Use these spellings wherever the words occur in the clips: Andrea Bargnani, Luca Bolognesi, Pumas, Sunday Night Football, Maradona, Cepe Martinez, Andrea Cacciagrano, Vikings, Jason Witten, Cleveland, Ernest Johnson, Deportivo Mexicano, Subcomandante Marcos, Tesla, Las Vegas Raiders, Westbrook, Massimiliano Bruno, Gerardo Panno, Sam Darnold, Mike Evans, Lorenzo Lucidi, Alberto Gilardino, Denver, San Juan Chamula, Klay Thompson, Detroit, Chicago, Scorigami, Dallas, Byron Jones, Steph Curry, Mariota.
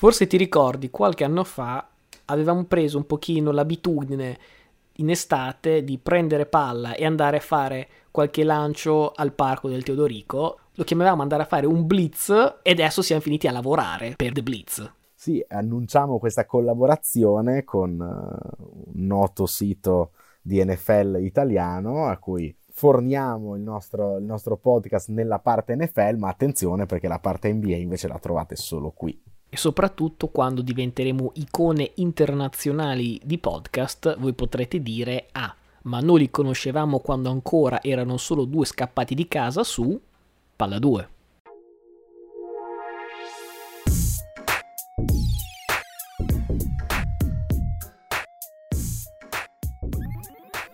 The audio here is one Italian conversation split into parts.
Forse ti ricordi, qualche anno fa avevamo preso un pochino l'abitudine in estate di prendere palla e andare a fare qualche lancio al parco del Teodorico. Lo chiamavamo andare a fare un blitz e adesso siamo finiti a lavorare per The Blitz. Sì, annunciamo questa collaborazione con un noto sito di NFL italiano a cui forniamo il nostro podcast nella parte NFL, ma attenzione perché la parte NBA invece la trovate solo qui. E soprattutto quando diventeremo icone internazionali di podcast, voi potrete dire ah, ma noi li conoscevamo quando ancora erano solo due scappati di casa su Palla 2.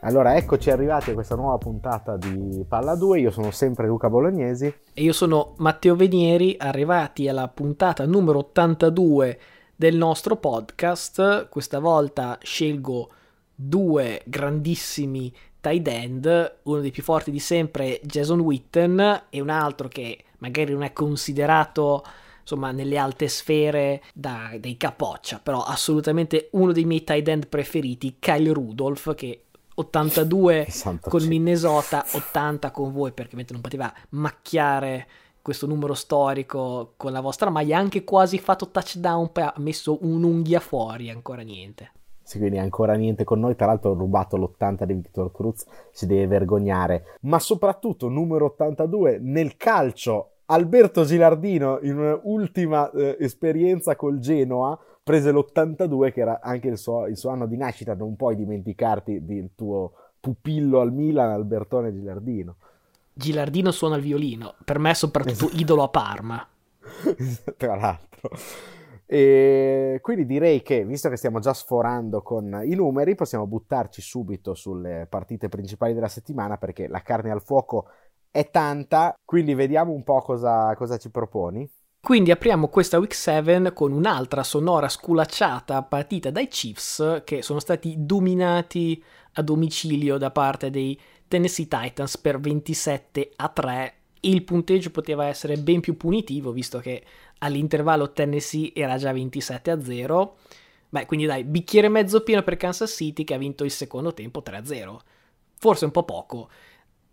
Allora, eccoci arrivati a questa nuova puntata di Palla 2, io sono sempre Luca Bolognesi. E io sono Matteo Venieri, arrivati alla puntata numero 82 del nostro podcast. Questa volta scelgo due grandissimi tight end, uno dei più forti di sempre, Jason Witten, e un altro che magari non è considerato, insomma, nelle alte sfere dei capoccia, però assolutamente uno dei miei tight end preferiti, Kyle Rudolph, che 82 con Minnesota, 80 con voi, perché non poteva macchiare questo numero storico con la vostra maglia. Anche quasi fatto touchdown, poi ha messo un'unghia fuori, ancora niente. Sì, quindi ancora niente con noi. Tra l'altro ho rubato l'80 di Victor Cruz, si deve vergognare. Ma soprattutto numero 82 nel calcio, Alberto Gilardino in un'ultima esperienza col Genoa prese l'82, che era anche il suo anno di nascita. Non puoi dimenticarti del tuo pupillo al Milan, Albertone Gilardino. Gilardino suona il violino, per me soprattutto idolo a Parma. Tra l'altro. E quindi direi che, visto che stiamo già sforando con i numeri, possiamo buttarci subito sulle partite principali della settimana, perché la carne al fuoco è tanta, quindi vediamo un po' cosa ci proponi. Quindi apriamo questa Week 7 con un'altra sonora sculacciata partita dai Chiefs, che sono stati dominati a domicilio da parte dei Tennessee Titans per 27-3. Il punteggio poteva essere ben più punitivo, visto che all'intervallo Tennessee era già 27-0. Beh, quindi dai, bicchiere mezzo pieno per Kansas City, che ha vinto il secondo tempo 3-0. Forse un po' poco.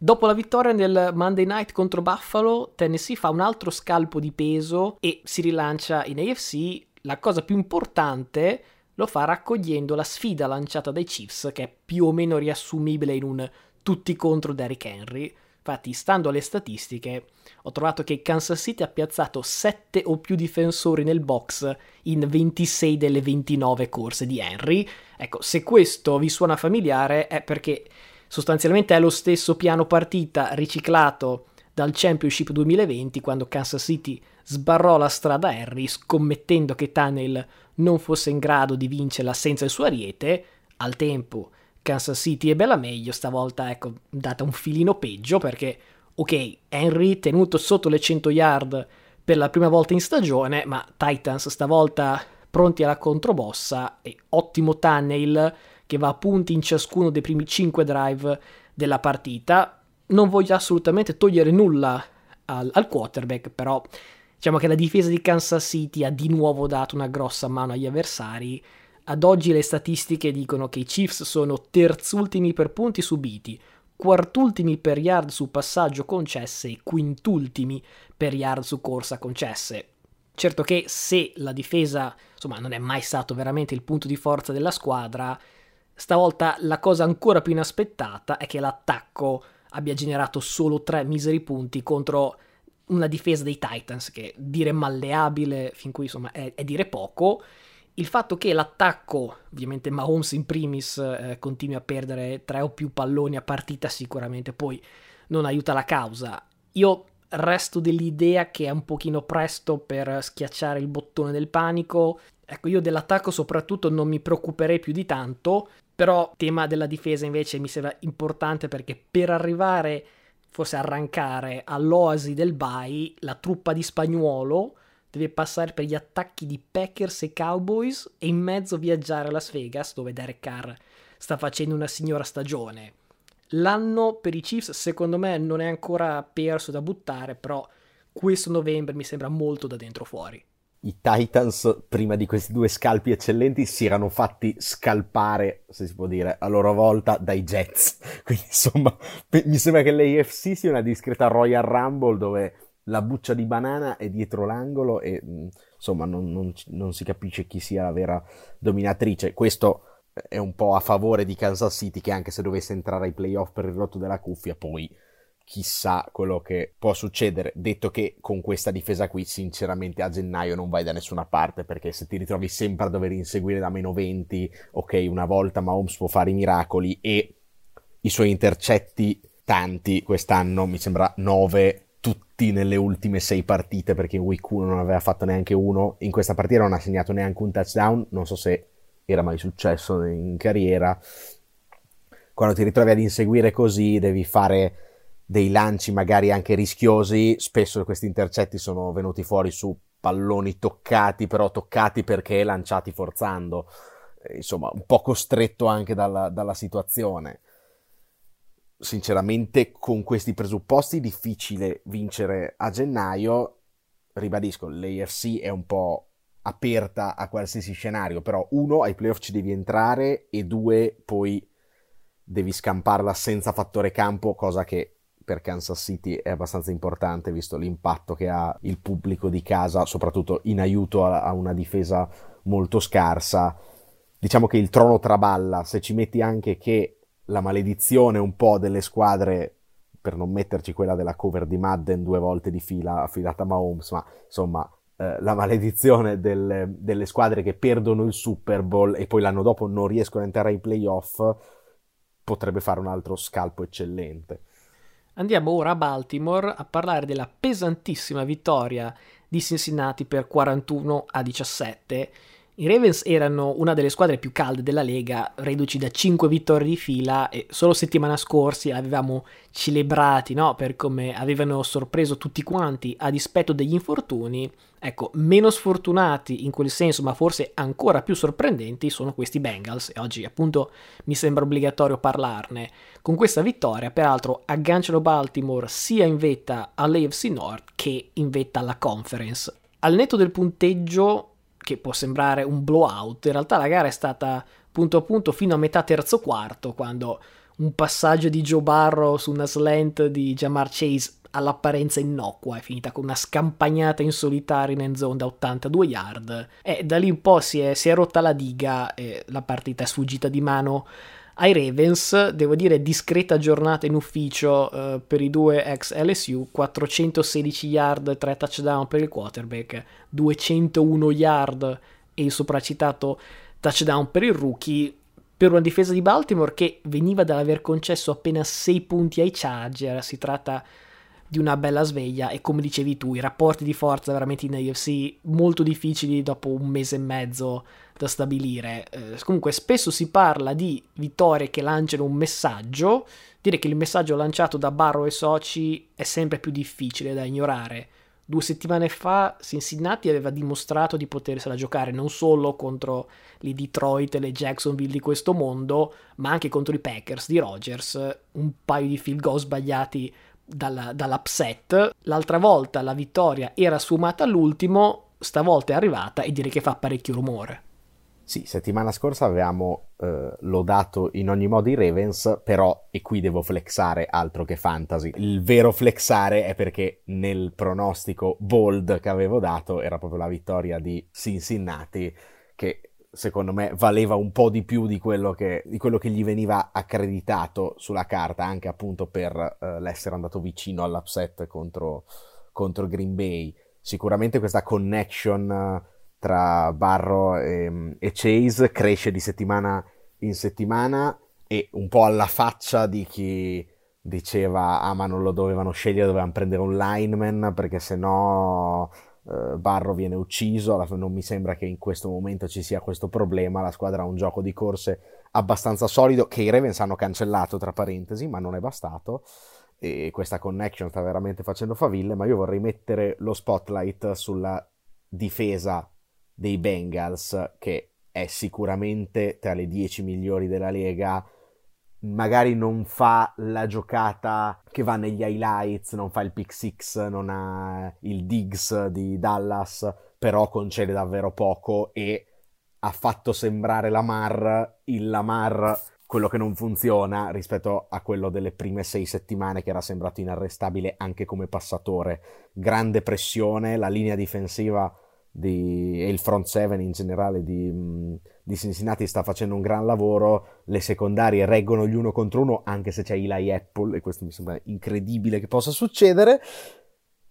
Dopo la vittoria nel Monday Night contro Buffalo, Tennessee fa un altro scalpo di peso e si rilancia in AFC. La cosa più importante lo fa raccogliendo la sfida lanciata dai Chiefs, che è più o meno riassumibile in un tutti contro Derrick Henry. Infatti, stando alle statistiche, ho trovato che Kansas City ha piazzato 7 o più difensori nel box in 26 delle 29 corse di Henry. Ecco, se questo vi suona familiare è perché sostanzialmente è lo stesso piano partita riciclato dal Championship 2020, quando Kansas City sbarrò la strada a Henry scommettendo che Tannehill non fosse in grado di vincerla senza il suo ariete. Al tempo Kansas City ebbe la meglio, stavolta ecco data un filino peggio, perché ok, Henry tenuto sotto le 100 yard per la prima volta in stagione, ma Titans stavolta pronti alla controbossa e ottimo Tannehill che va a punti in ciascuno dei primi 5 drive della partita. Non voglio assolutamente togliere nulla al quarterback, però diciamo che la difesa di Kansas City ha di nuovo dato una grossa mano agli avversari. Ad oggi le statistiche dicono che i Chiefs sono terzultimi per punti subiti, quartultimi per yard su passaggio concesse e quintultimi per yard su corsa concesse. Certo che se la difesa, insomma, non è mai stato veramente il punto di forza della squadra, stavolta la cosa ancora più inaspettata è che l'attacco abbia generato solo 3 miseri punti contro una difesa dei Titans, che dire malleabile fin qui insomma è dire poco. Il fatto che l'attacco, ovviamente Mahomes in primis, continui a perdere 3 o più palloni a partita sicuramente poi non aiuta la causa. Io resto dell'idea che è un pochino presto per schiacciare il bottone del panico. Ecco, io dell'attacco soprattutto non mi preoccuperei più di tanto, però tema della difesa invece mi sembra importante, perché per arrivare, forse arrancare all'oasi del bye, la truppa di Spagnuolo deve passare per gli attacchi di Packers e Cowboys e in mezzo viaggiare a Las Vegas, dove Derek Carr sta facendo una signora stagione. L'anno per i Chiefs secondo me non è ancora perso da buttare, però questo novembre mi sembra molto da dentro fuori. i Titans, prima di questi due scalpi eccellenti, si erano fatti scalpare, se si può dire, a loro volta dai Jets. Quindi insomma, mi sembra che l'AFC sia una discreta Royal Rumble dove la buccia di banana è dietro l'angolo e insomma non si capisce chi sia la vera dominatrice. Questo è un po' a favore di Kansas City, che anche se dovesse entrare ai playoff per il rotto della cuffia, poi chissà quello che può succedere, detto che con questa difesa qui sinceramente a gennaio non vai da nessuna parte, perché se ti ritrovi sempre a dover inseguire da meno 20, ok, una volta Mahomes può fare i miracoli e i suoi intercetti tanti quest'anno, mi sembra 9 tutti nelle ultime 6 partite, perché in week 1 non aveva fatto neanche uno, in questa partita non ha segnato neanche un touchdown, non so se era mai successo in carriera. Quando ti ritrovi ad inseguire così devi fare dei lanci magari anche rischiosi, spesso questi intercetti sono venuti fuori su palloni toccati, però toccati perché lanciati forzando, insomma un po' costretto anche dalla situazione. Sinceramente con questi presupposti difficile vincere a gennaio, ribadisco, l'AFC è un po' aperta a qualsiasi scenario, però uno, ai playoff ci devi entrare, e due, poi devi scamparla senza fattore campo, cosa che per Kansas City è abbastanza importante visto l'impatto che ha il pubblico di casa, soprattutto in aiuto a una difesa molto scarsa. Diciamo che il trono traballa, se ci metti anche che la maledizione un po' delle squadre, per non metterci quella della cover di Madden 2 volte di fila affidata a Mahomes, ma insomma la maledizione delle squadre che perdono il Super Bowl e poi l'anno dopo non riescono a entrare ai playoff, potrebbe fare un altro scalpo eccellente. Andiamo ora a Baltimore a parlare della pesantissima vittoria di Cincinnati per 41-17. I Ravens erano una delle squadre più calde della Lega, reduci da 5 vittorie di fila, e solo settimana scorsa avevamo celebrati, no? Per come avevano sorpreso tutti quanti a dispetto degli infortuni. Ecco, meno sfortunati in quel senso, ma forse ancora più sorprendenti sono questi Bengals, e oggi appunto mi sembra obbligatorio parlarne. Con questa vittoria peraltro agganciano Baltimore sia in vetta all'AFC North che in vetta alla Conference. Al netto del punteggio, che può sembrare un blowout, in realtà la gara è stata punto a punto fino a metà terzo quarto, quando un passaggio di Joe Barrow su una slant di Jamar Chase all'apparenza innocua è finita con una scampagnata in solitario in end zone da 82 yard, e da lì un po' si è rotta la diga e la partita è sfuggita di mano ai Ravens. Devo dire discreta giornata in ufficio per i due ex LSU, 416 yard, 3 touchdown per il quarterback, 201 yard e il sopracitato touchdown per il rookie, per una difesa di Baltimore che veniva dall'aver concesso appena 6 punti ai Charger. Si tratta di una bella sveglia, e come dicevi tu, i rapporti di forza veramente in AFC molto difficili dopo un mese e mezzo da stabilire. Comunque spesso si parla di vittorie che lanciano un messaggio. Dire che il messaggio lanciato da Barrow e soci è sempre più difficile da ignorare. 2 settimane fa Cincinnati aveva dimostrato di potersela giocare non solo contro le Detroit e le Jacksonville di questo mondo, ma anche contro i Packers di Rodgers, un paio di field goal sbagliati dall'upset. L'altra volta la vittoria era sfumata all'ultimo, stavolta è arrivata e direi che fa parecchio rumore. Sì, settimana scorsa avevamo lodato in ogni modo i Ravens, però, e qui devo flexare, altro che fantasy, il vero flexare è perché nel pronostico bold che avevo dato era proprio la vittoria di Cincinnati, che secondo me valeva un po' di più di quello che gli veniva accreditato sulla carta, anche appunto per l'essere andato vicino all'upset contro Green Bay. Sicuramente questa connection tra Barrow e Chase cresce di settimana in settimana, e un po' alla faccia di chi diceva ma non lo dovevano scegliere, dovevano prendere un lineman perché sennò Barrow viene ucciso. Non mi sembra che in questo momento ci sia questo problema. La squadra ha un gioco di corse abbastanza solido, che i Ravens hanno cancellato tra parentesi, ma non è bastato, e questa connection sta veramente facendo faville. Ma io vorrei mettere lo spotlight sulla difesa dei Bengals, che è sicuramente tra le 10 migliori della Lega. Magari non fa la giocata che va negli highlights, non fa il pick six, non ha il Diggs di Dallas, però concede davvero poco e ha fatto sembrare il Lamar quello che non funziona rispetto a quello delle prime 6 settimane, che era sembrato inarrestabile anche come passatore. Grande pressione, la linea difensiva e il front seven in generale di Cincinnati sta facendo un gran lavoro, le secondarie reggono gli uno contro uno anche se c'è Eli Apple, e questo mi sembra incredibile che possa succedere.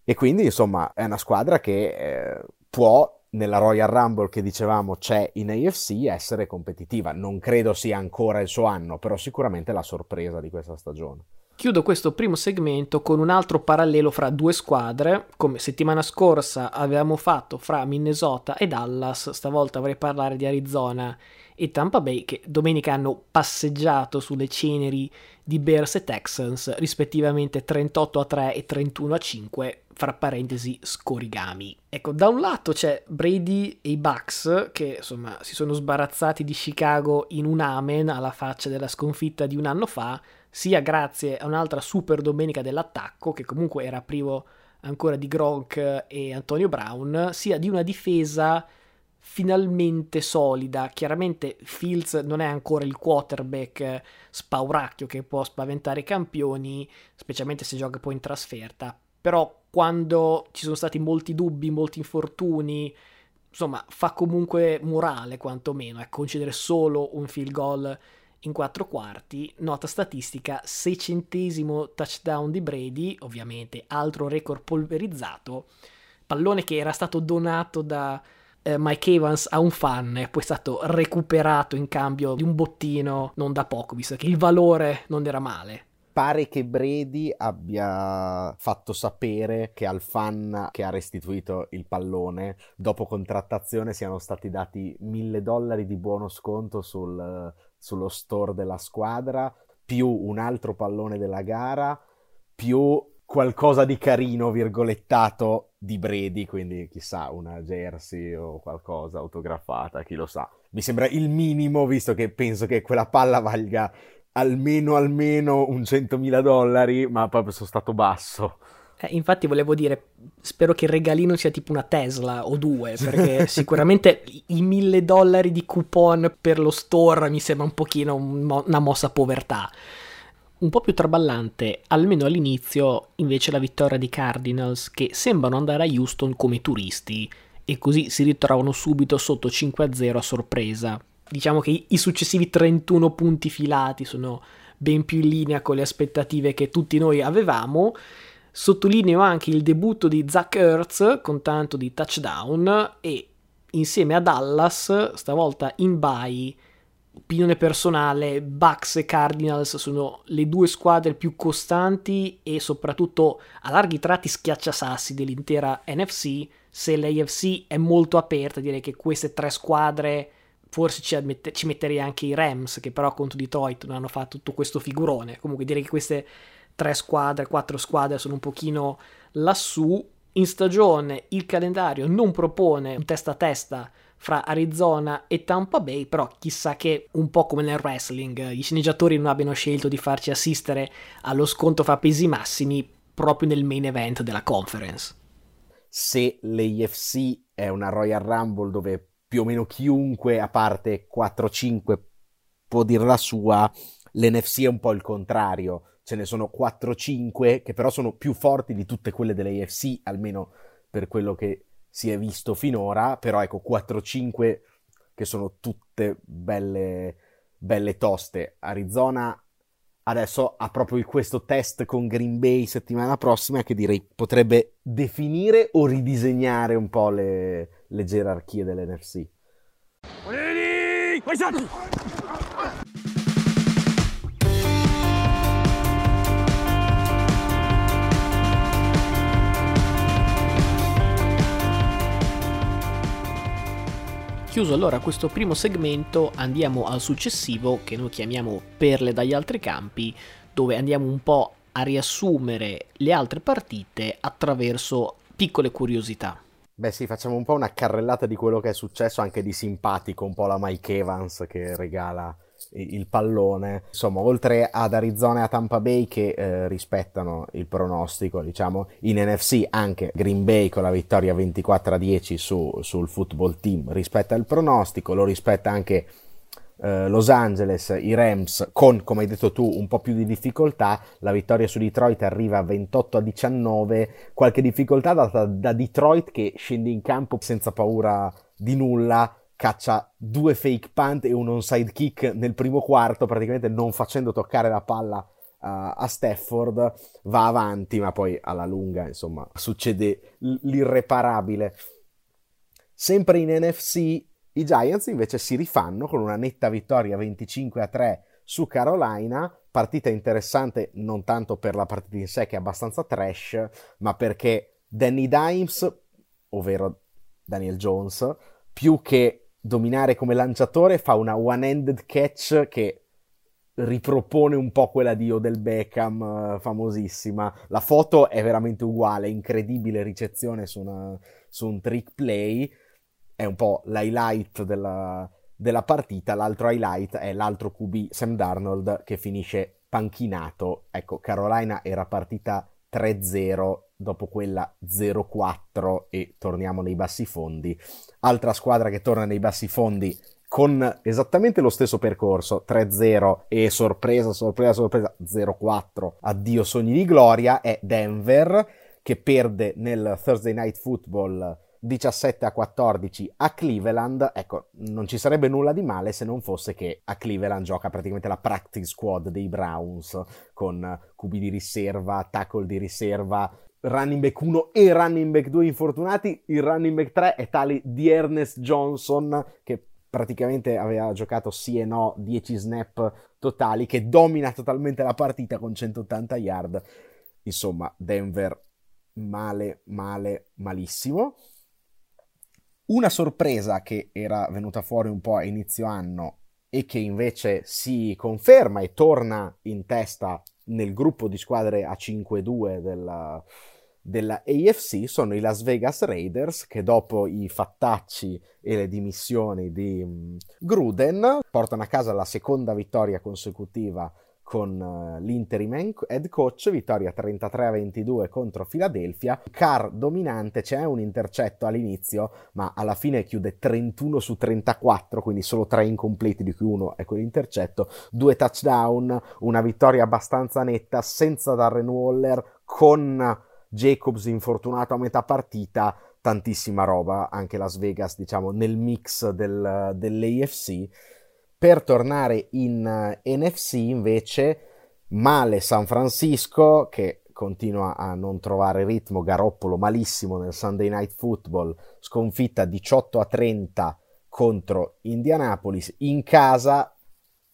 E quindi insomma è una squadra che può, nella Royal Rumble che dicevamo c'è in AFC, essere competitiva. Non credo sia ancora il suo anno, però sicuramente la sorpresa di questa stagione. Chiudo questo primo segmento con un altro parallelo fra due squadre, come settimana scorsa avevamo fatto fra Minnesota e Dallas. Stavolta vorrei parlare di Arizona e Tampa Bay, che domenica hanno passeggiato sulle ceneri di Bears e Texans, rispettivamente 38-3 e 31-5, fra parentesi scorigami. Ecco, da un lato c'è Brady e i Bucks, che insomma si sono sbarazzati di Chicago in un amen alla faccia della sconfitta di un anno fa, sia grazie a un'altra super domenica dell'attacco, che comunque era privo ancora di Gronk e Antonio Brown, sia di una difesa finalmente solida. Chiaramente Fields non è ancora il quarterback spauracchio che può spaventare i campioni, specialmente se gioca poi in trasferta, però quando ci sono stati molti dubbi, molti infortuni, insomma fa comunque morale quantomeno, concedere solo un field goal in 4 quarti. Nota statistica, 600° touchdown di Brady, ovviamente altro record polverizzato, pallone che era stato donato da Mike Evans a un fan e poi è stato recuperato in cambio di un bottino non da poco, visto che il valore non era male. Pare che Brady abbia fatto sapere che al fan che ha restituito il pallone, dopo contrattazione, siano stati dati $1.000 di buono sconto sullo store della squadra, più un altro pallone della gara, più qualcosa di carino virgolettato di Brady, quindi chissà, una jersey o qualcosa autografata, chi lo sa. Mi sembra il minimo, visto che penso che quella palla valga almeno un $100.000, ma proprio sono stato basso. Infatti volevo dire, spero che il regalino sia tipo una Tesla o due, perché sicuramente i $1.000 di coupon per lo store mi sembra un pochino una mossa povertà. Un po' più traballante, almeno all'inizio, invece la vittoria di Cardinals, che sembrano andare a Houston come turisti e così si ritrovano subito sotto 5-0 a sorpresa. Diciamo che i successivi 31 punti filati sono ben più in linea con le aspettative che tutti noi avevamo. Sottolineo anche il debutto di Zach Ertz con tanto di touchdown, e insieme a Dallas, stavolta in bye. Opinione personale, Bucks e Cardinals sono le due squadre più costanti e soprattutto a larghi tratti schiacciasassi dell'intera NFC. Se l'AFC è molto aperta, direi che queste tre squadre, forse ci metterei anche i Rams, che però contro Detroit non hanno fatto tutto questo figurone. Comunque direi che queste 4 squadre sono un pochino lassù. In stagione il calendario non propone un testa a testa fra Arizona e Tampa Bay, però chissà che, un po' come nel wrestling, gli sceneggiatori non abbiano scelto di farci assistere allo scontro fra pesi massimi proprio nel main event della conference. Se l'AFC è una Royal Rumble dove più o meno chiunque, a parte 4-5, può dire la sua, l'NFC è un po' il contrario. Ce ne sono 4-5 che però sono più forti di tutte quelle dell'AFC, almeno per quello che si è visto finora, però ecco, 4-5 che sono tutte belle toste. Arizona adesso ha proprio questo test con Green Bay settimana prossima, che direi potrebbe definire o ridisegnare un po' le gerarchie dell'NFC. Chiuso allora questo primo segmento, andiamo al successivo, che noi chiamiamo perle dagli altri campi, dove andiamo un po' a riassumere le altre partite attraverso piccole curiosità. Beh sì, facciamo un po' una carrellata di quello che è successo, anche di simpatico, un po' la Mike Evans che regala il pallone, insomma, oltre ad Arizona e a Tampa Bay che rispettano il pronostico, diciamo, in NFC anche Green Bay con la vittoria 24-10 sul football team rispetta il pronostico, lo rispetta anche Los Angeles, i Rams con, come hai detto tu, un po' più di difficoltà, la vittoria su Detroit arriva a 28-19, qualche difficoltà data da Detroit che scende in campo senza paura di nulla, caccia due fake punt e un onside kick nel primo quarto, praticamente non facendo toccare la palla a Stafford, va avanti, ma poi alla lunga, insomma, succede l'irreparabile. Sempre in NFC i Giants invece si rifanno con una netta vittoria 25-3 su Carolina, partita interessante non tanto per la partita in sé che è abbastanza trash, ma perché Danny Dimes, ovvero Daniel Jones, più che dominare come lanciatore fa una one-handed catch che ripropone un po' quella di Odell Beckham, famosissima. La foto è veramente uguale, incredibile ricezione su un trick play. È un po' l'highlight della partita, l'altro highlight è l'altro QB Sam Darnold che finisce panchinato. Ecco, Carolina era partita 3-0, dopo quella 0-4 e torniamo nei bassi fondi. Altra squadra che torna nei bassi fondi con esattamente lo stesso percorso, 3-0 e sorpresa, 0-4, addio sogni di gloria, è Denver che perde nel Thursday Night Football 17-14 a Cleveland. Ecco, non ci sarebbe nulla di male se non fosse che a Cleveland gioca praticamente la practice squad dei Browns con QB di riserva, tackle di riserva, running back 1 e running back 2 infortunati. Il running back 3 è tale di Ernest Johnson che praticamente aveva giocato sì e no 10 snap totali, che domina totalmente la partita con 180 yard. Insomma, Denver malissimo. Una sorpresa che era venuta fuori un po' a inizio anno e che invece si conferma e torna in testa nel gruppo di squadre a 5-2 della AFC sono i Las Vegas Raiders, che dopo i fattacci e le dimissioni di Gruden portano a casa la seconda vittoria consecutiva con l'interim head coach, vittoria 33-22 contro Philadelphia. Carr dominante, c'è un intercetto all'inizio, ma alla fine chiude 31-34, quindi solo 3 incompleti, di cui uno è quell'intercetto, 2 touchdown, una vittoria abbastanza netta, senza Darren Waller, con Jacobs infortunato a metà partita, tantissima roba, anche Las Vegas, diciamo, nel mix dell'AFC. Per tornare in NFC invece, male San Francisco che continua a non trovare ritmo, Garoppolo malissimo nel Sunday Night Football, sconfitta 18-30 contro Indianapolis. In casa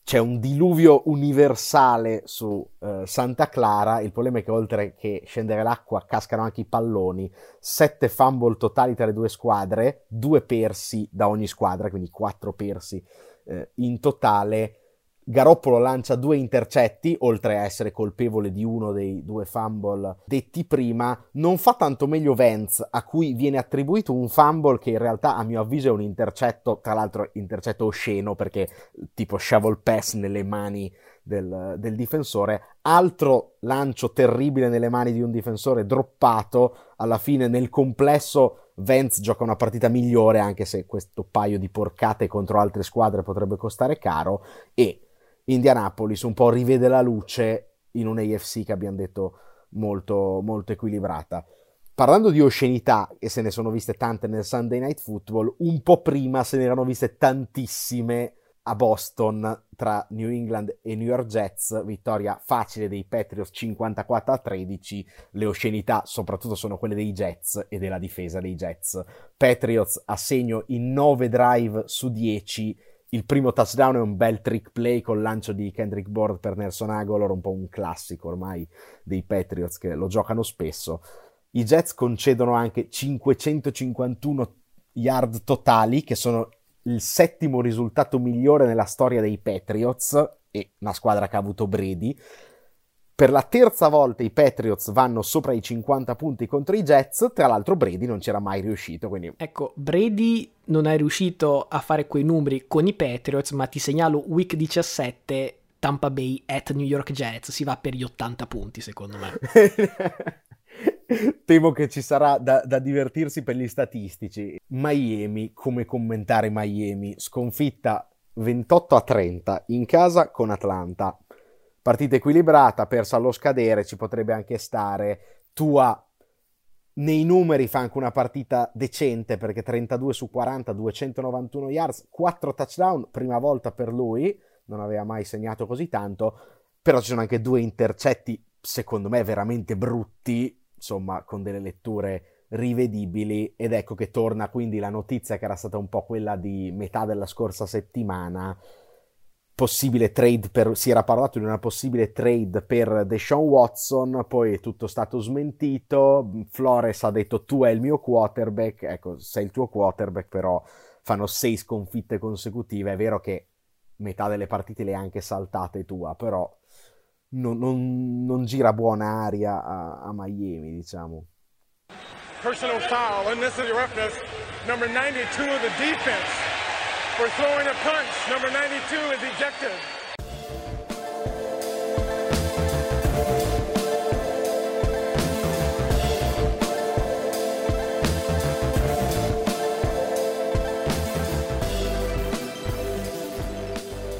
c'è un diluvio universale su Santa Clara, il problema è che oltre che scendere l'acqua cascano anche i palloni, 7 fumble totali tra le due squadre, 2 persi da ogni squadra, quindi 4 persi in totale. Garoppolo lancia 2 intercetti, oltre a essere colpevole di uno dei 2 fumble detti prima. Non fa tanto meglio Vance, a cui viene attribuito un fumble che in realtà a mio avviso è un intercetto, tra l'altro intercetto osceno perché tipo shovel pass nelle mani del difensore. Altro lancio terribile nelle mani di un difensore droppato. Alla fine nel complesso Vance gioca una partita migliore, anche se questo paio di porcate contro altre squadre potrebbe costare caro, e Indianapolis un po' rivede la luce in un AFC che abbiamo detto molto, molto equilibrata. Parlando di oscenità, e se ne sono viste tante nel Sunday Night Football, un po' prima se ne erano viste tantissime a Boston tra New England e New York Jets, vittoria facile dei Patriots 54-13, le oscenità soprattutto sono quelle dei Jets e della difesa dei Jets. Patriots a segno in 9 drive su 10, il primo touchdown è un bel trick play col lancio di Kendrick Bourne per Nelson Aguilar, un po' un classico ormai dei Patriots che lo giocano spesso. I Jets concedono anche 551 yard totali, che sono il 7° risultato migliore nella storia dei Patriots e una squadra che ha avuto Brady. Per la terza volta i Patriots vanno sopra i 50 punti contro i Jets, tra l'altro Brady non c'era mai riuscito. Quindi... Ecco, Brady non è riuscito a fare quei numeri con i Patriots, ma ti segnalo Week 17, Tampa Bay at New York Jets, si va per gli 80 punti secondo me. Temo che ci sarà da divertirsi per gli statistici. Miami, come commentare Miami? Sconfitta 28-30 in casa con Atlanta. Partita equilibrata, persa allo scadere, ci potrebbe anche stare. Tua nei numeri fa anche una partita decente perché 32 su 40, 291 yards, 4 touchdown, prima volta per lui, non aveva mai segnato così tanto, però ci sono anche due intercetti secondo me veramente brutti, insomma con delle letture rivedibili, ed ecco che torna quindi la notizia che era stata un po' quella di metà della scorsa settimana. Possibile trade per, si era parlato di una possibile trade per Deshaun Watson, poi è tutto stato smentito. Flores ha detto tu è il mio quarterback, ecco sei il tuo quarterback, però fanno 6 sconfitte consecutive. È vero che metà delle partite le hai anche saltate Tua, però non gira buona aria a Miami, diciamo. Personal foul, unnecessary roughness, number 92 of the defense. For throwing a punch, number 92 is ejected.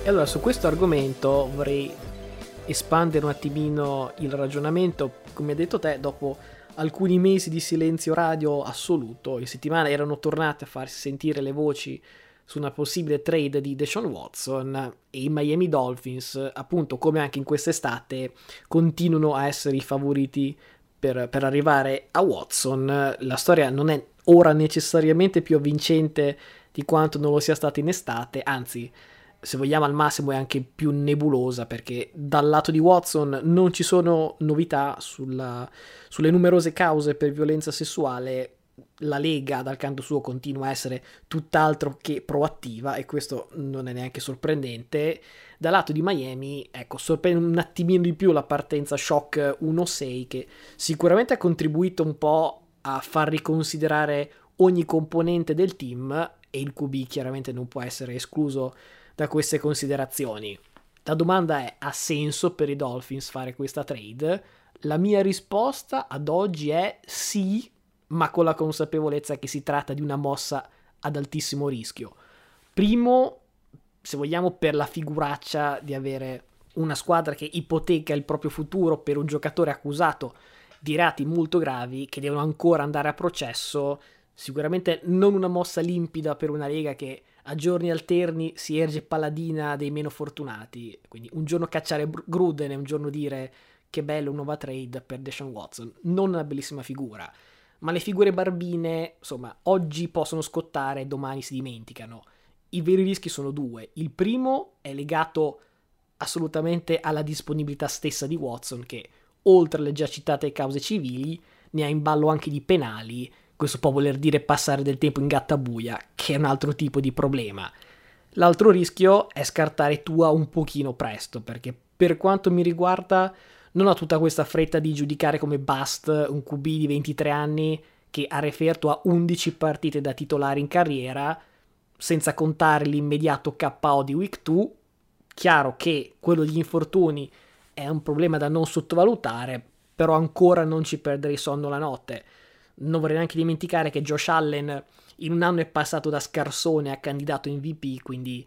E allora su questo argomento vorrei espandere un attimino il ragionamento. Come hai detto te, dopo alcuni mesi di silenzio radio assoluto, in settimana erano tornate a farsi sentire le voci su una possibile trade di Deshaun Watson, e i Miami Dolphins, appunto come anche in quest'estate, continuano a essere i favoriti per arrivare a Watson. La storia non è ora necessariamente più avvincente di quanto non lo sia stata in estate, anzi se vogliamo al massimo è anche più nebulosa, perché dal lato di Watson non ci sono novità sulle numerose cause per violenza sessuale. La Lega dal canto suo continua a essere tutt'altro che proattiva, e questo non è neanche sorprendente. Dal lato di Miami, ecco, sorprende un attimino di più la partenza shock 1-6, che sicuramente ha contribuito un po' a far riconsiderare ogni componente del team, e il QB chiaramente non può essere escluso da queste considerazioni. La domanda è: ha senso per i Dolphins fare questa trade? La mia risposta ad oggi è sì, ma con la consapevolezza che si tratta di una mossa ad altissimo rischio. Primo, se vogliamo, per la figuraccia di avere una squadra che ipoteca il proprio futuro per un giocatore accusato di reati molto gravi che devono ancora andare a processo. Sicuramente non una mossa limpida per una Lega che a giorni alterni si erge paladina dei meno fortunati, quindi un giorno cacciare Gruden e un giorno dire che bello, nuova trade per Deshaun Watson. Non una bellissima figura, ma le figure barbine, insomma, oggi possono scottare e domani si dimenticano. I veri rischi sono due. Il primo è legato assolutamente alla disponibilità stessa di Watson, che oltre alle già citate cause civili ne ha in ballo anche di penali. Questo può voler dire passare del tempo in gattabuia, che è un altro tipo di problema. L'altro rischio è scartare Tua un pochino presto, perché per quanto mi riguarda non ho tutta questa fretta di giudicare come bust un QB di 23 anni che ha referto a 11 partite da titolare in carriera, senza contare l'immediato KO di Week 2. Chiaro che quello degli infortuni è un problema da non sottovalutare, però ancora non ci perderei sonno la notte. Non vorrei neanche dimenticare che Josh Allen in un anno è passato da scarsone a candidato MVP, quindi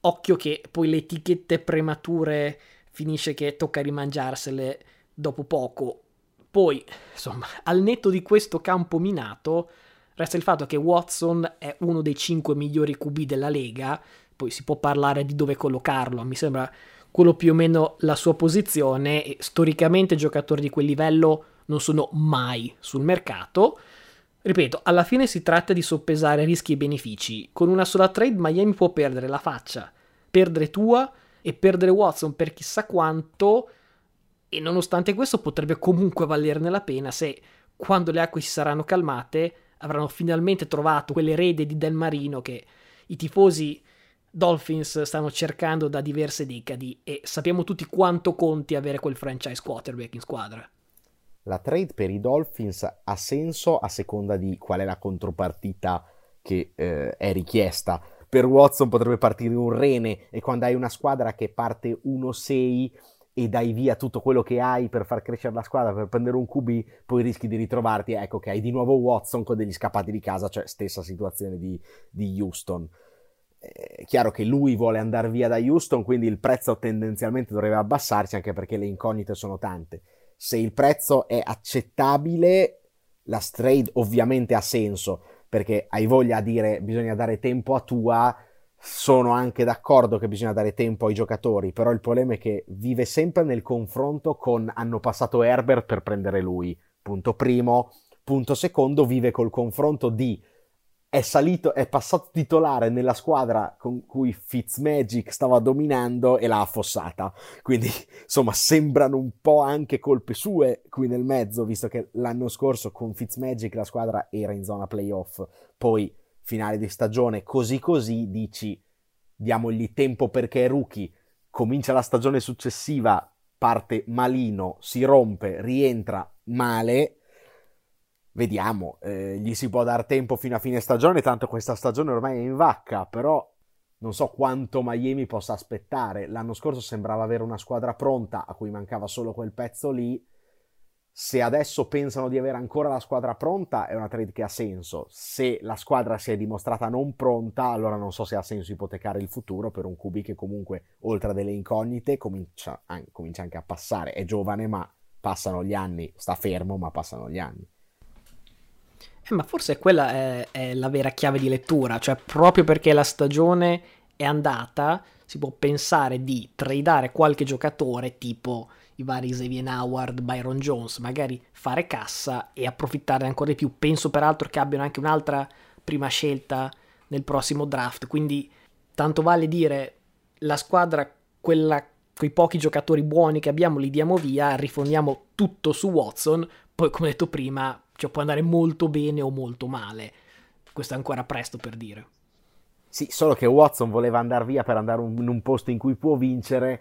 occhio che poi le etichette premature finisce che tocca rimangiarsele dopo poco. Poi, insomma, al netto di questo campo minato, resta il fatto che Watson è uno dei 5 migliori QB della Lega, poi si può parlare di dove collocarlo, mi sembra quello più o meno la sua posizione, e storicamente giocatori di quel livello non sono mai sul mercato. Ripeto, alla fine si tratta di soppesare rischi e benefici. Con una sola trade Miami può perdere la faccia, perdere Tua e perdere Watson per chissà quanto, e nonostante questo potrebbe comunque valerne la pena se, quando le acque si saranno calmate, avranno finalmente trovato quell'erede di Dan Marino che i tifosi Dolphins stanno cercando da diverse decadi e sappiamo tutti quanto conti avere quel franchise quarterback in squadra. La trade per i Dolphins ha senso a seconda di qual è la contropartita che è richiesta. Per Watson potrebbe partire un rene, e quando hai una squadra che parte 1-6 e dai via tutto quello che hai per far crescere la squadra, per prendere un QB, poi rischi di ritrovarti, ecco che hai di nuovo Watson con degli scappati di casa, cioè stessa situazione di Houston. È chiaro che lui vuole andare via da Houston, quindi il prezzo tendenzialmente dovrebbe abbassarsi, anche perché le incognite sono tante. Se il prezzo è accettabile, la trade ovviamente ha senso, perché hai voglia di dire bisogna dare tempo a Tua. Sono anche d'accordo che bisogna dare tempo ai giocatori, però il problema è che vive sempre nel confronto con hanno passato Herbert per prendere lui, punto primo. Punto secondo, vive col confronto di è passato titolare nella squadra con cui Fitzmagic stava dominando e l'ha affossata, quindi insomma sembrano un po' anche colpe sue qui nel mezzo, visto che l'anno scorso con Fitzmagic la squadra era in zona playoff, poi finale di stagione così dici diamogli tempo perché è rookie, comincia la stagione successiva, parte malino, si rompe, rientra male. Vediamo, gli si può dar tempo fino a fine stagione, tanto questa stagione ormai è in vacca, però non so quanto Miami possa aspettare. L'anno scorso sembrava avere una squadra pronta a cui mancava solo quel pezzo lì. Se adesso pensano di avere ancora la squadra pronta è una trade che ha senso. Se la squadra si è dimostrata non pronta, allora non so se ha senso ipotecare il futuro per un QB che comunque, oltre a delle incognite, comincia anche a passare. È giovane ma passano gli anni, sta fermo ma passano gli anni. Ma forse quella è la vera chiave di lettura, cioè proprio perché la stagione è andata si può pensare di tradare qualche giocatore tipo i vari Xavier Howard, Byron Jones, magari fare cassa e approfittarne ancora di più. Penso peraltro che abbiano anche un'altra prima scelta nel prossimo draft, quindi tanto vale dire la squadra, quella coi pochi giocatori buoni che abbiamo li diamo via, rifondiamo tutto su Watson, poi come detto prima cioè può andare molto bene o molto male, questo è ancora presto per dire. Sì, solo che Watson voleva andare via per andare in un posto in cui può vincere,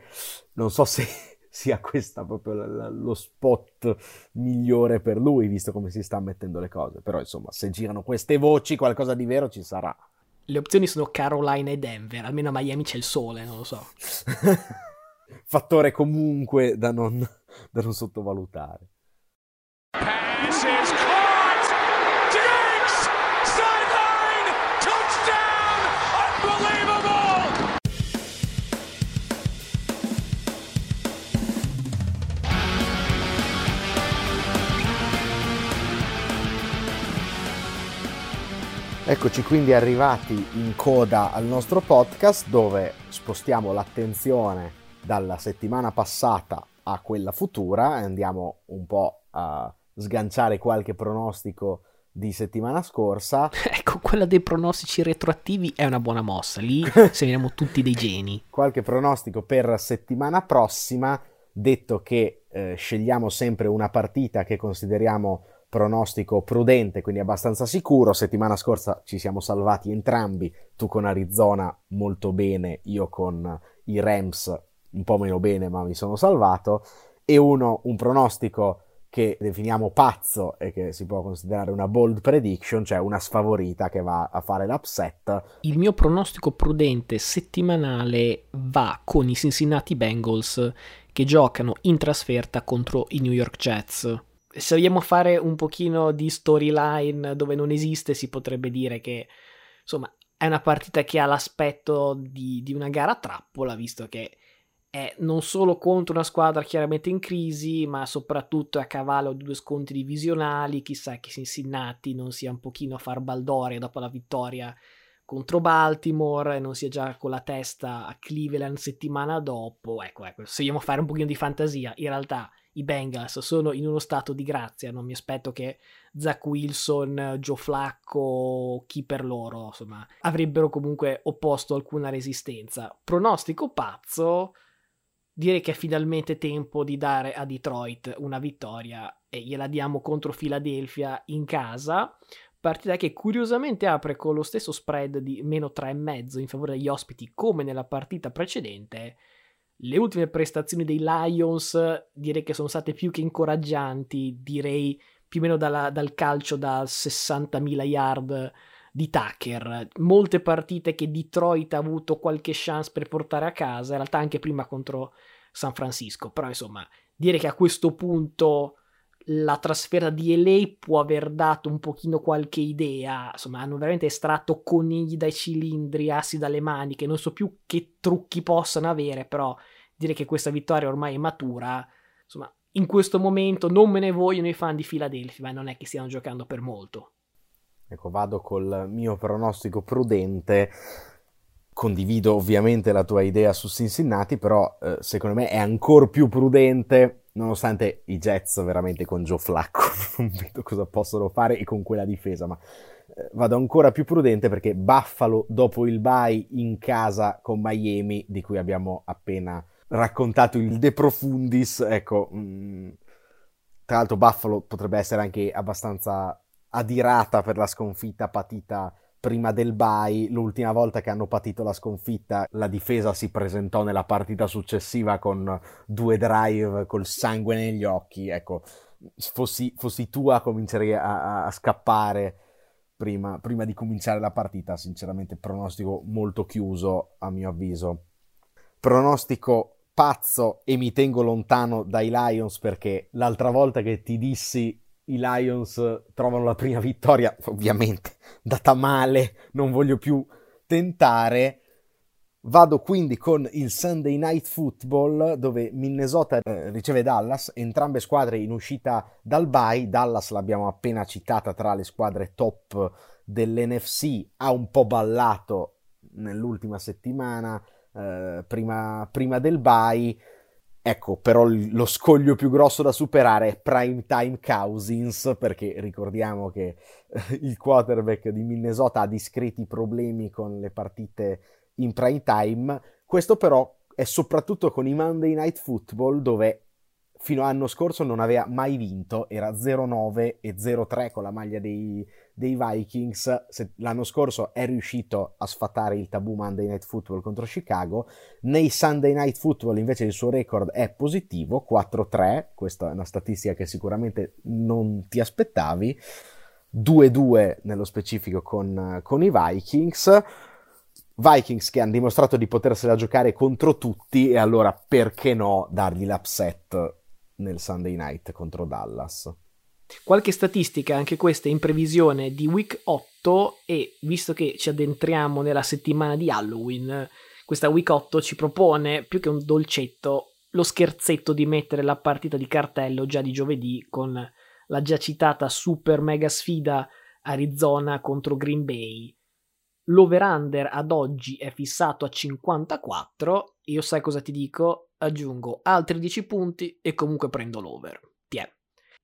non so se sia questo proprio lo spot migliore per lui, visto come si sta mettendo le cose, però insomma se girano queste voci qualcosa di vero ci sarà. Le opzioni sono Carolina e Denver, almeno a Miami c'è il sole, non lo so. Fattore comunque da non sottovalutare. Eccoci quindi arrivati in coda al nostro podcast, dove spostiamo l'attenzione dalla settimana passata a quella futura e andiamo un po' a sganciare qualche pronostico di settimana scorsa. Ecco, quella dei pronostici retroattivi è una buona mossa, lì sembriamo tutti dei geni. Qualche pronostico per settimana prossima, detto che scegliamo sempre una partita che consideriamo pronostico prudente, quindi abbastanza sicuro. Settimana scorsa ci siamo salvati entrambi, tu con Arizona molto bene, io con i Rams un po' meno bene, ma mi sono salvato. E un pronostico che definiamo pazzo e che si può considerare una bold prediction, cioè una sfavorita che va a fare l'upset. Il mio pronostico prudente settimanale va con i Cincinnati Bengals che giocano in trasferta contro i New York Jets. Se vogliamo fare un pochino di storyline dove non esiste, si potrebbe dire che insomma è una partita che ha l'aspetto di una gara trappola, visto che è non solo contro una squadra chiaramente in crisi, ma soprattutto a cavallo di due scontri divisionali. Chissà che Cincinnati non sia un pochino a far baldoria dopo la vittoria contro Baltimore, non sia già con la testa a Cleveland settimana dopo. Ecco, se vogliamo fare un pochino di fantasia, in realtà i Bengals sono in uno stato di grazia, non mi aspetto che Zach Wilson, Joe Flacco, chi per loro, insomma, avrebbero comunque opposto alcuna resistenza. Pronostico pazzo, direi che è finalmente tempo di dare a Detroit una vittoria e gliela diamo contro Philadelphia in casa. partita che curiosamente apre con lo stesso spread di -3,5 in favore degli ospiti come nella partita precedente. Le ultime prestazioni dei Lions direi che sono state più che incoraggianti, direi più o meno dal calcio da 60.000 yard di Tucker, molte partite che Detroit ha avuto qualche chance per portare a casa, in realtà anche prima contro San Francisco, però insomma dire che a questo punto la trasferta di LA può aver dato un pochino qualche idea, insomma hanno veramente estratto conigli dai cilindri, assi dalle maniche, non so più che trucchi possano avere, però dire che questa vittoria ormai è matura, insomma in questo momento non me ne vogliono i fan di Philadelphia, ma non è che stiano giocando per molto. Ecco, vado col mio pronostico prudente. Condivido ovviamente la tua idea su Cincinnati, però secondo me è ancora più prudente, nonostante i Jets veramente con Joe Flacco non vedo cosa possono fare e con quella difesa, ma vado ancora più prudente perché Buffalo dopo il bye in casa con Miami, di cui abbiamo appena raccontato il De Profundis, ecco, tra l'altro Buffalo potrebbe essere anche abbastanza adirata per la sconfitta patita prima del bye. L'ultima volta che hanno patito la sconfitta, la difesa si presentò nella partita successiva con 2 drive col sangue negli occhi. Ecco, fossi Tua comincerei a scappare prima di cominciare la partita. Sinceramente pronostico molto chiuso a mio avviso. Pronostico pazzo e mi tengo lontano dai Lions perché l'altra volta che ti dissi i Lions trovano la prima vittoria, ovviamente data male, non voglio più tentare. Vado quindi con il Sunday Night Football dove Minnesota riceve Dallas, entrambe squadre in uscita dal bye. Dallas l'abbiamo appena citata tra le squadre top dell'NFC, ha un po' ballato nell'ultima settimana prima del bye. Ecco, però lo scoglio più grosso da superare è Primetime Cousins, perché ricordiamo che il quarterback di Minnesota ha discreti problemi con le partite in primetime. Questo però è soprattutto con i Monday Night Football, dove fino all'anno scorso non aveva mai vinto, era 0-9 e 0-3 con la maglia dei Vikings. L'anno scorso è riuscito a sfatare il tabù Monday Night Football contro Chicago. Nei Sunday Night Football invece il suo record è positivo, 4-3, questa è una statistica che sicuramente non ti aspettavi, 2-2 nello specifico con i Vikings. Vikings che hanno dimostrato di potersela giocare contro tutti, e allora perché no dargli l'upset nel Sunday Night contro Dallas. Qualche statistica, anche questa in previsione di Week 8, e visto che ci addentriamo nella settimana di Halloween, questa Week 8 ci propone più che un dolcetto lo scherzetto di mettere la partita di cartello già di giovedì con la già citata super mega sfida Arizona contro Green Bay. L'over-under ad oggi è fissato a 54, io sai cosa ti dico? Aggiungo altri 10 punti e comunque prendo l'over. Tiè.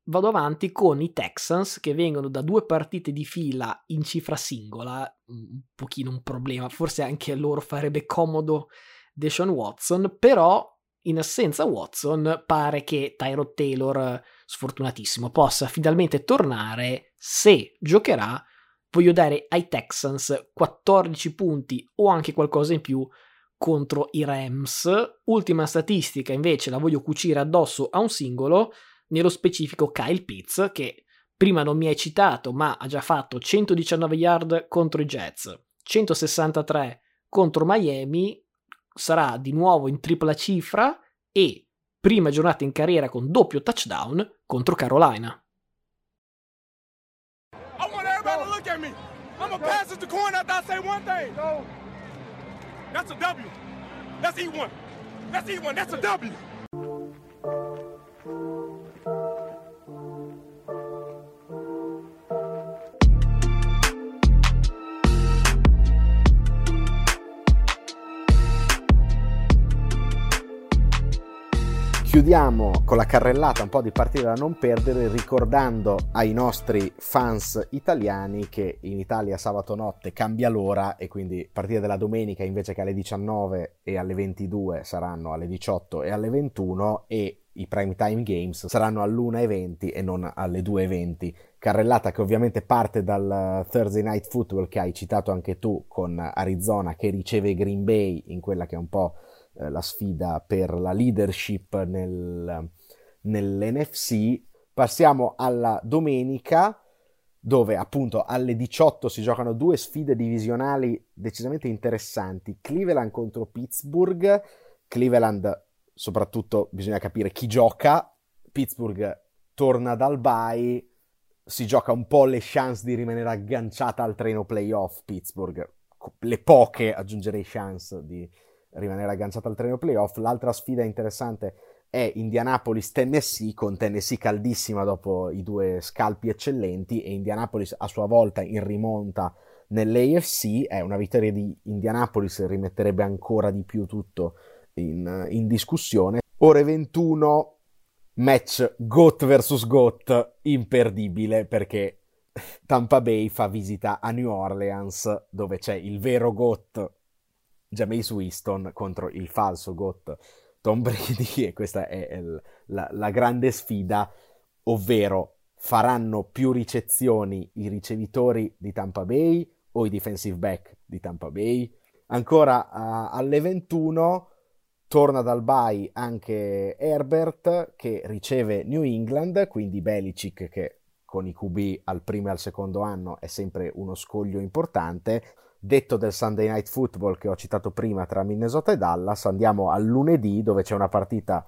Vado avanti con i Texans che vengono da 2 partite di fila in cifra singola, un pochino un problema, forse anche a loro farebbe comodo Deshaun Watson, però in assenza Watson pare che Tyrod Taylor, sfortunatissimo, possa finalmente tornare. Se giocherà voglio dare ai Texans 14 punti o anche qualcosa in più contro i Rams. Ultima statistica invece la voglio cucire addosso a un singolo, nello specifico Kyle Pitts, che prima non mi hai citato ma ha già fatto 119 yard contro i Jets, 163 contro Miami, sarà di nuovo in tripla cifra e prima giornata in carriera con doppio touchdown contro Carolina. I'm gonna pass it to Corn after I say one thing. No. That's a W. Let's eat one. Let's eat one. That's a W. Chiudiamo con la carrellata un po' di partite da non perdere, ricordando ai nostri fans italiani che in Italia sabato notte cambia l'ora e quindi partite della domenica invece che alle 19 e alle 22 saranno alle 18 e alle 21, e i prime time games saranno all'1:20 e non alle 2:20. Carrellata che ovviamente parte dal Thursday Night Football che hai citato anche tu, con Arizona che riceve Green Bay in quella che è un po' la sfida per la leadership nell'NFC. Passiamo alla domenica, dove appunto alle 18 si giocano due sfide divisionali decisamente interessanti. Cleveland contro Pittsburgh. Cleveland, soprattutto bisogna capire chi gioca. Pittsburgh torna dal bye, si gioca un po' le chance di rimanere agganciata al treno playoff. Pittsburgh, le poche, aggiungerei, chance di rimanere agganciata al treno playoff. L'altra sfida interessante è Indianapolis Tennessee, con Tennessee caldissima dopo i due scalpi eccellenti, e Indianapolis a sua volta in rimonta nell'AFC. È una vittoria di Indianapolis rimetterebbe ancora di più tutto in discussione. Ore 21, match GOAT vs GOAT, imperdibile, perché Tampa Bay fa visita a New Orleans, dove c'è il vero GOAT Jameis Winston contro il falso GOAT Tom Brady, e questa è la grande sfida, ovvero faranno più ricezioni i ricevitori di Tampa Bay o i defensive back di Tampa Bay. Ancora alle 21 torna dal bye anche Herbert, che riceve New England, quindi Belichick, che con i QB al primo e al secondo anno è sempre uno scoglio importante. Detto del Sunday Night Football che ho citato prima tra Minnesota e Dallas, andiamo al lunedì, dove c'è una partita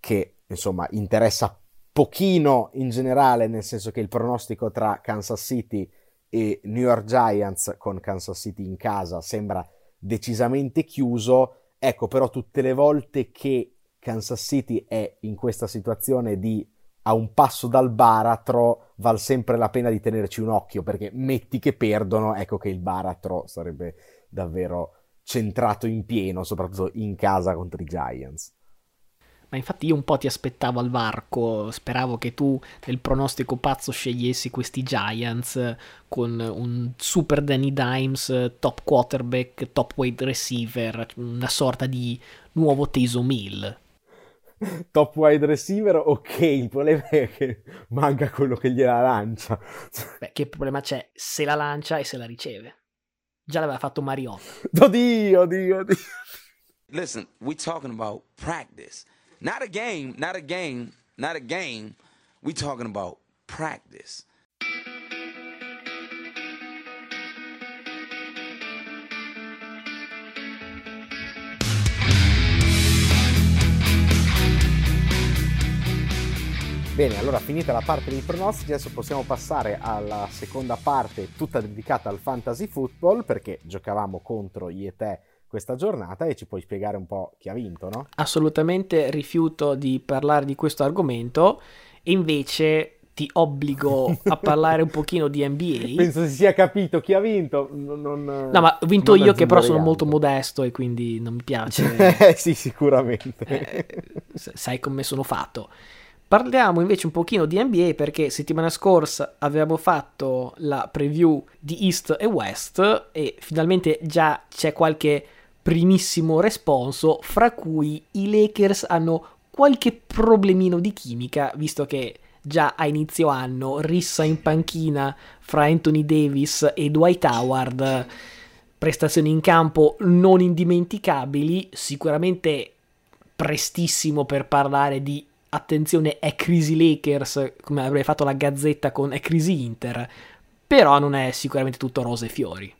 che insomma interessa pochino in generale, nel senso che il pronostico tra Kansas City e New York Giants, con Kansas City in casa, sembra decisamente chiuso. Ecco, però tutte le volte che Kansas City è in questa situazione di a un passo dal baratro, val sempre la pena di tenerci un occhio, perché metti che perdono, ecco che il baratro sarebbe davvero centrato in pieno, soprattutto in casa contro i Giants. Ma infatti io un po' ti aspettavo al varco, speravo che tu nel pronostico pazzo scegliessi questi Giants con un super Danny Dimes, top quarterback, top wide receiver, una sorta di nuovo Taysom Hill. Top wide receiver, ok, il problema è che manca quello che gliela lancia. Beh, che problema c'è? Se la lancia e se la riceve. Già l'aveva fatto Mariota. Oddio. Listen, we talking about practice. Not a game. We talking about practice. Bene, allora finita la parte dei pronostici, adesso possiamo passare alla seconda parte tutta dedicata al fantasy football, perché giocavamo contro io e te questa giornata e ci puoi spiegare un po' chi ha vinto, no? Assolutamente rifiuto di parlare di questo argomento e invece ti obbligo a parlare un pochino di NBA. Penso si sia capito chi ha vinto. No, ma ho vinto io, che però sono molto modesto e quindi non mi piace. Sì, sicuramente. Sai come sono fatto. Parliamo invece un pochino di NBA, perché settimana scorsa avevamo fatto la preview di East e West e finalmente già c'è qualche primissimo responso, fra cui i Lakers hanno qualche problemino di chimica, visto che già a inizio anno rissa in panchina fra Anthony Davis e Dwight Howard, prestazioni in campo non indimenticabili. Sicuramente prestissimo per parlare di attenzione è crisi Lakers, come avrei fatto la Gazzetta con è crisi Inter, però non è sicuramente tutto rose e fiori.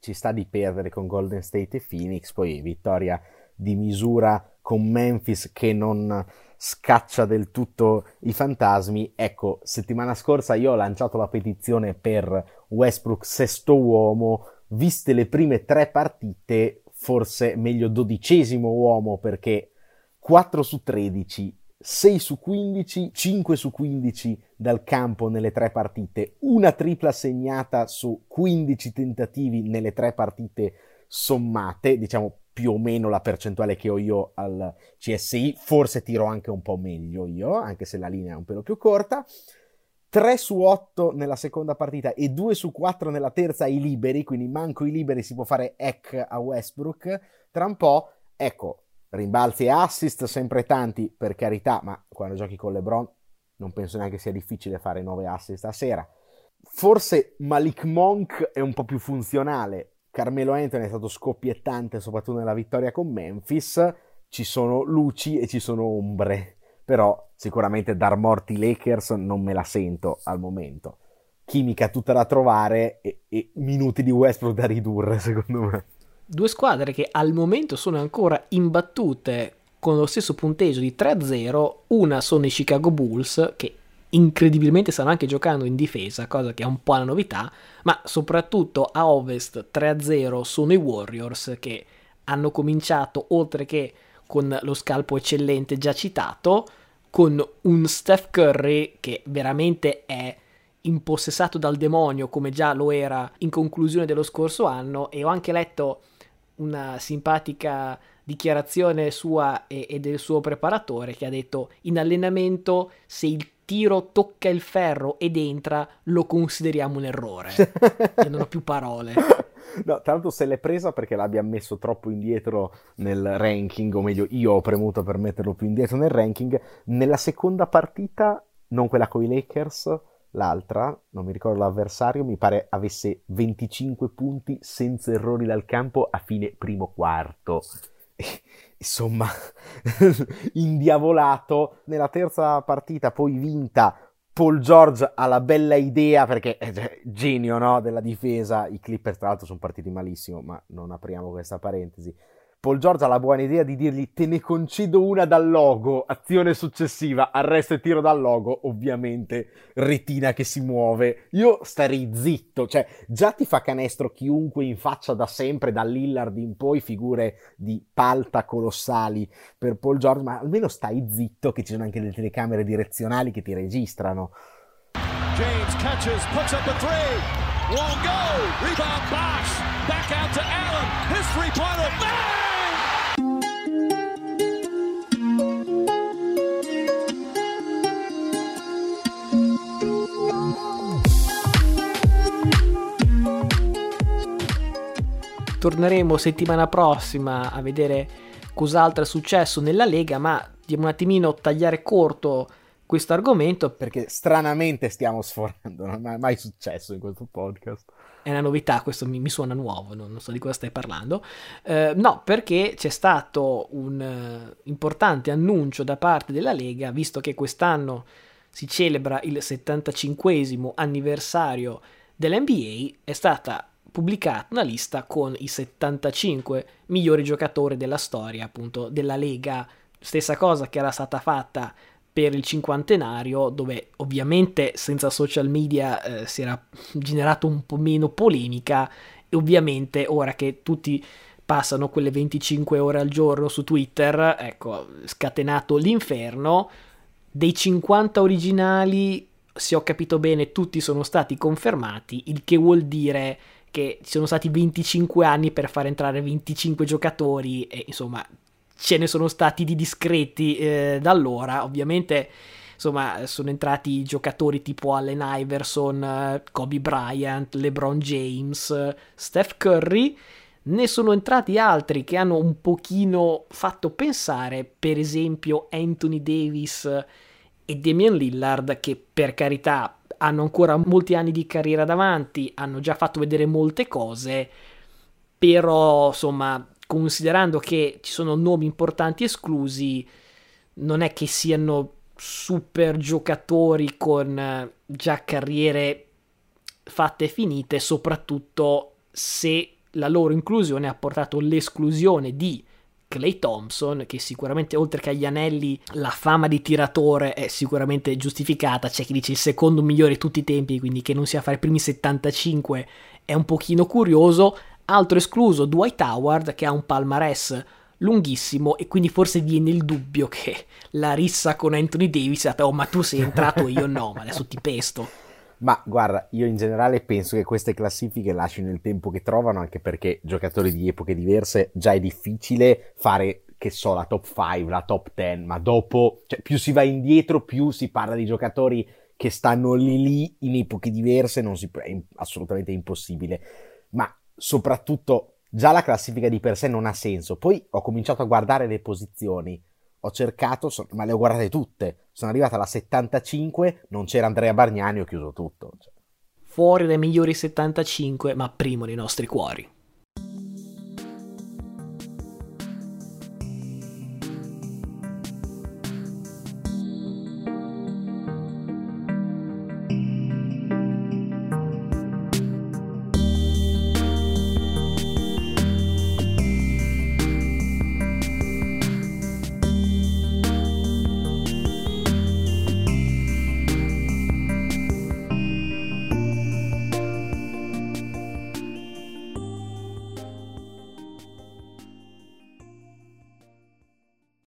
Ci sta di perdere con Golden State e Phoenix, poi vittoria di misura con Memphis che non scaccia del tutto i fantasmi. Ecco, settimana scorsa io ho lanciato la petizione per Westbrook sesto uomo, viste le prime tre partite forse meglio dodicesimo uomo, perché 4 su 13, 6 su 15, 5 su 15 dal campo nelle tre partite, una tripla segnata su 15 tentativi nelle tre partite sommate, diciamo più o meno la percentuale che ho io al CSI, forse tiro anche un po' meglio io, anche se la linea è un pelo più corta. 3 su 8 nella seconda partita e 2 su 4 nella terza ai liberi, quindi manco i liberi si può fare hack a Westbrook tra un po'. Ecco, Rimbalzi e assist sempre tanti, per carità, ma quando giochi con LeBron non penso neanche sia difficile fare 9 assist a sera. Forse Malik Monk è un po' più funzionale. Carmelo Anthony è stato scoppiettante soprattutto nella vittoria con Memphis. Ci sono luci e ci sono ombre, però sicuramente dar morti Lakers non me la sento al momento. Chimica tutta da trovare e minuti di Westbrook da ridurre, secondo me. Due squadre che al momento sono ancora imbattute con lo stesso punteggio di 3-0. Una sono i Chicago Bulls, che incredibilmente stanno anche giocando in difesa, cosa che è un po' la novità, ma soprattutto a ovest 3-0 sono i Warriors, che hanno cominciato, oltre che con lo scalpo eccellente già citato, con un Steph Curry che veramente è impossessato dal demonio, come già lo era in conclusione dello scorso anno. E ho anche letto una simpatica dichiarazione sua e del suo preparatore, che ha detto: in allenamento se il tiro tocca il ferro ed entra lo consideriamo un errore. E non ho più parole. No, tanto se l'è presa perché l'abbiamo messo troppo indietro nel ranking, o meglio io ho premuto per metterlo più indietro nel ranking. Nella seconda partita, non quella con i Lakers, l'altra, non mi ricordo l'avversario, mi pare avesse 25 punti senza errori dal campo a fine primo quarto. Insomma, indiavolato. Nella terza partita poi vinta, Paul George ha la bella idea, perché genio, no, della difesa. I Clippers tra l'altro sono partiti malissimo, ma non apriamo questa parentesi. Paul George ha la buona idea di dirgli: te ne concedo una dal logo, azione successiva, arresto e tiro dal logo, ovviamente retina che si muove. Io starei zitto, cioè già ti fa canestro chiunque in faccia da sempre, da Lillard in poi, figure di palta colossali per Paul George, ma almeno stai zitto, che ci sono anche le telecamere direzionali che ti registrano. James catches, puts up a three. Won't go, rebound box, back out to Allen, his three-pointer, man! Torneremo settimana prossima a vedere cos'altro è successo nella Lega, ma devo un attimino tagliare corto questo argomento, perché stranamente stiamo sforando, non è mai successo in questo podcast. È una novità, questo mi suona nuovo, non so di cosa stai parlando. No, perché c'è stato un importante annuncio da parte della Lega, visto che quest'anno si celebra il 75° anniversario dell'NBA, è stata pubblicata una lista con i 75 migliori giocatori della storia, appunto, della Lega. Stessa cosa che era stata fatta per il 50° dove ovviamente senza social media si era generato un po' meno polemica, e ovviamente ora che tutti passano quelle 25 ore al giorno su Twitter, ecco, scatenato l'inferno. Dei 50 originali, se ho capito bene, tutti sono stati confermati, il che vuol dire che ci sono stati 25 anni per far entrare 25 giocatori, e insomma ce ne sono stati di discreti da allora. Ovviamente, insomma, sono entrati giocatori tipo Allen Iverson, Kobe Bryant, LeBron James, Steph Curry. Ne sono entrati altri che hanno un pochino fatto pensare, per esempio Anthony Davis e Damian Lillard, che per carità hanno ancora molti anni di carriera davanti, hanno già fatto vedere molte cose, però insomma, considerando che ci sono nomi importanti esclusi, non è che siano super giocatori con già carriere fatte e finite, soprattutto se la loro inclusione ha portato l'esclusione di Klay Thompson, che sicuramente, oltre che agli anelli, la fama di tiratore è sicuramente giustificata. C'è chi dice il secondo migliore di tutti i tempi, quindi che non sia fra i primi 75 è un pochino curioso. Altro escluso, Dwight Howard, che ha un palmarès lunghissimo, e quindi forse viene il dubbio che la rissa con Anthony Davis è: oh, ma tu sei entrato e io no, ma adesso ti pesto. Ma guarda, io in generale penso che queste classifiche lasciano il tempo che trovano, anche perché giocatori di epoche diverse già è difficile fare, che so, la top 5, la top 10, ma dopo, cioè, più si va indietro più si parla di giocatori che stanno lì in epoche diverse, non si, è assolutamente impossibile. Ma soprattutto già la classifica di per sé non ha senso. Poi ho cominciato a guardare le posizioni, ho cercato, ma le ho guardate tutte, sono arrivata alla 75, non c'era Andrea Bargnani, ho chiuso tutto. Fuori dai migliori 75, ma primo nei nostri cuori.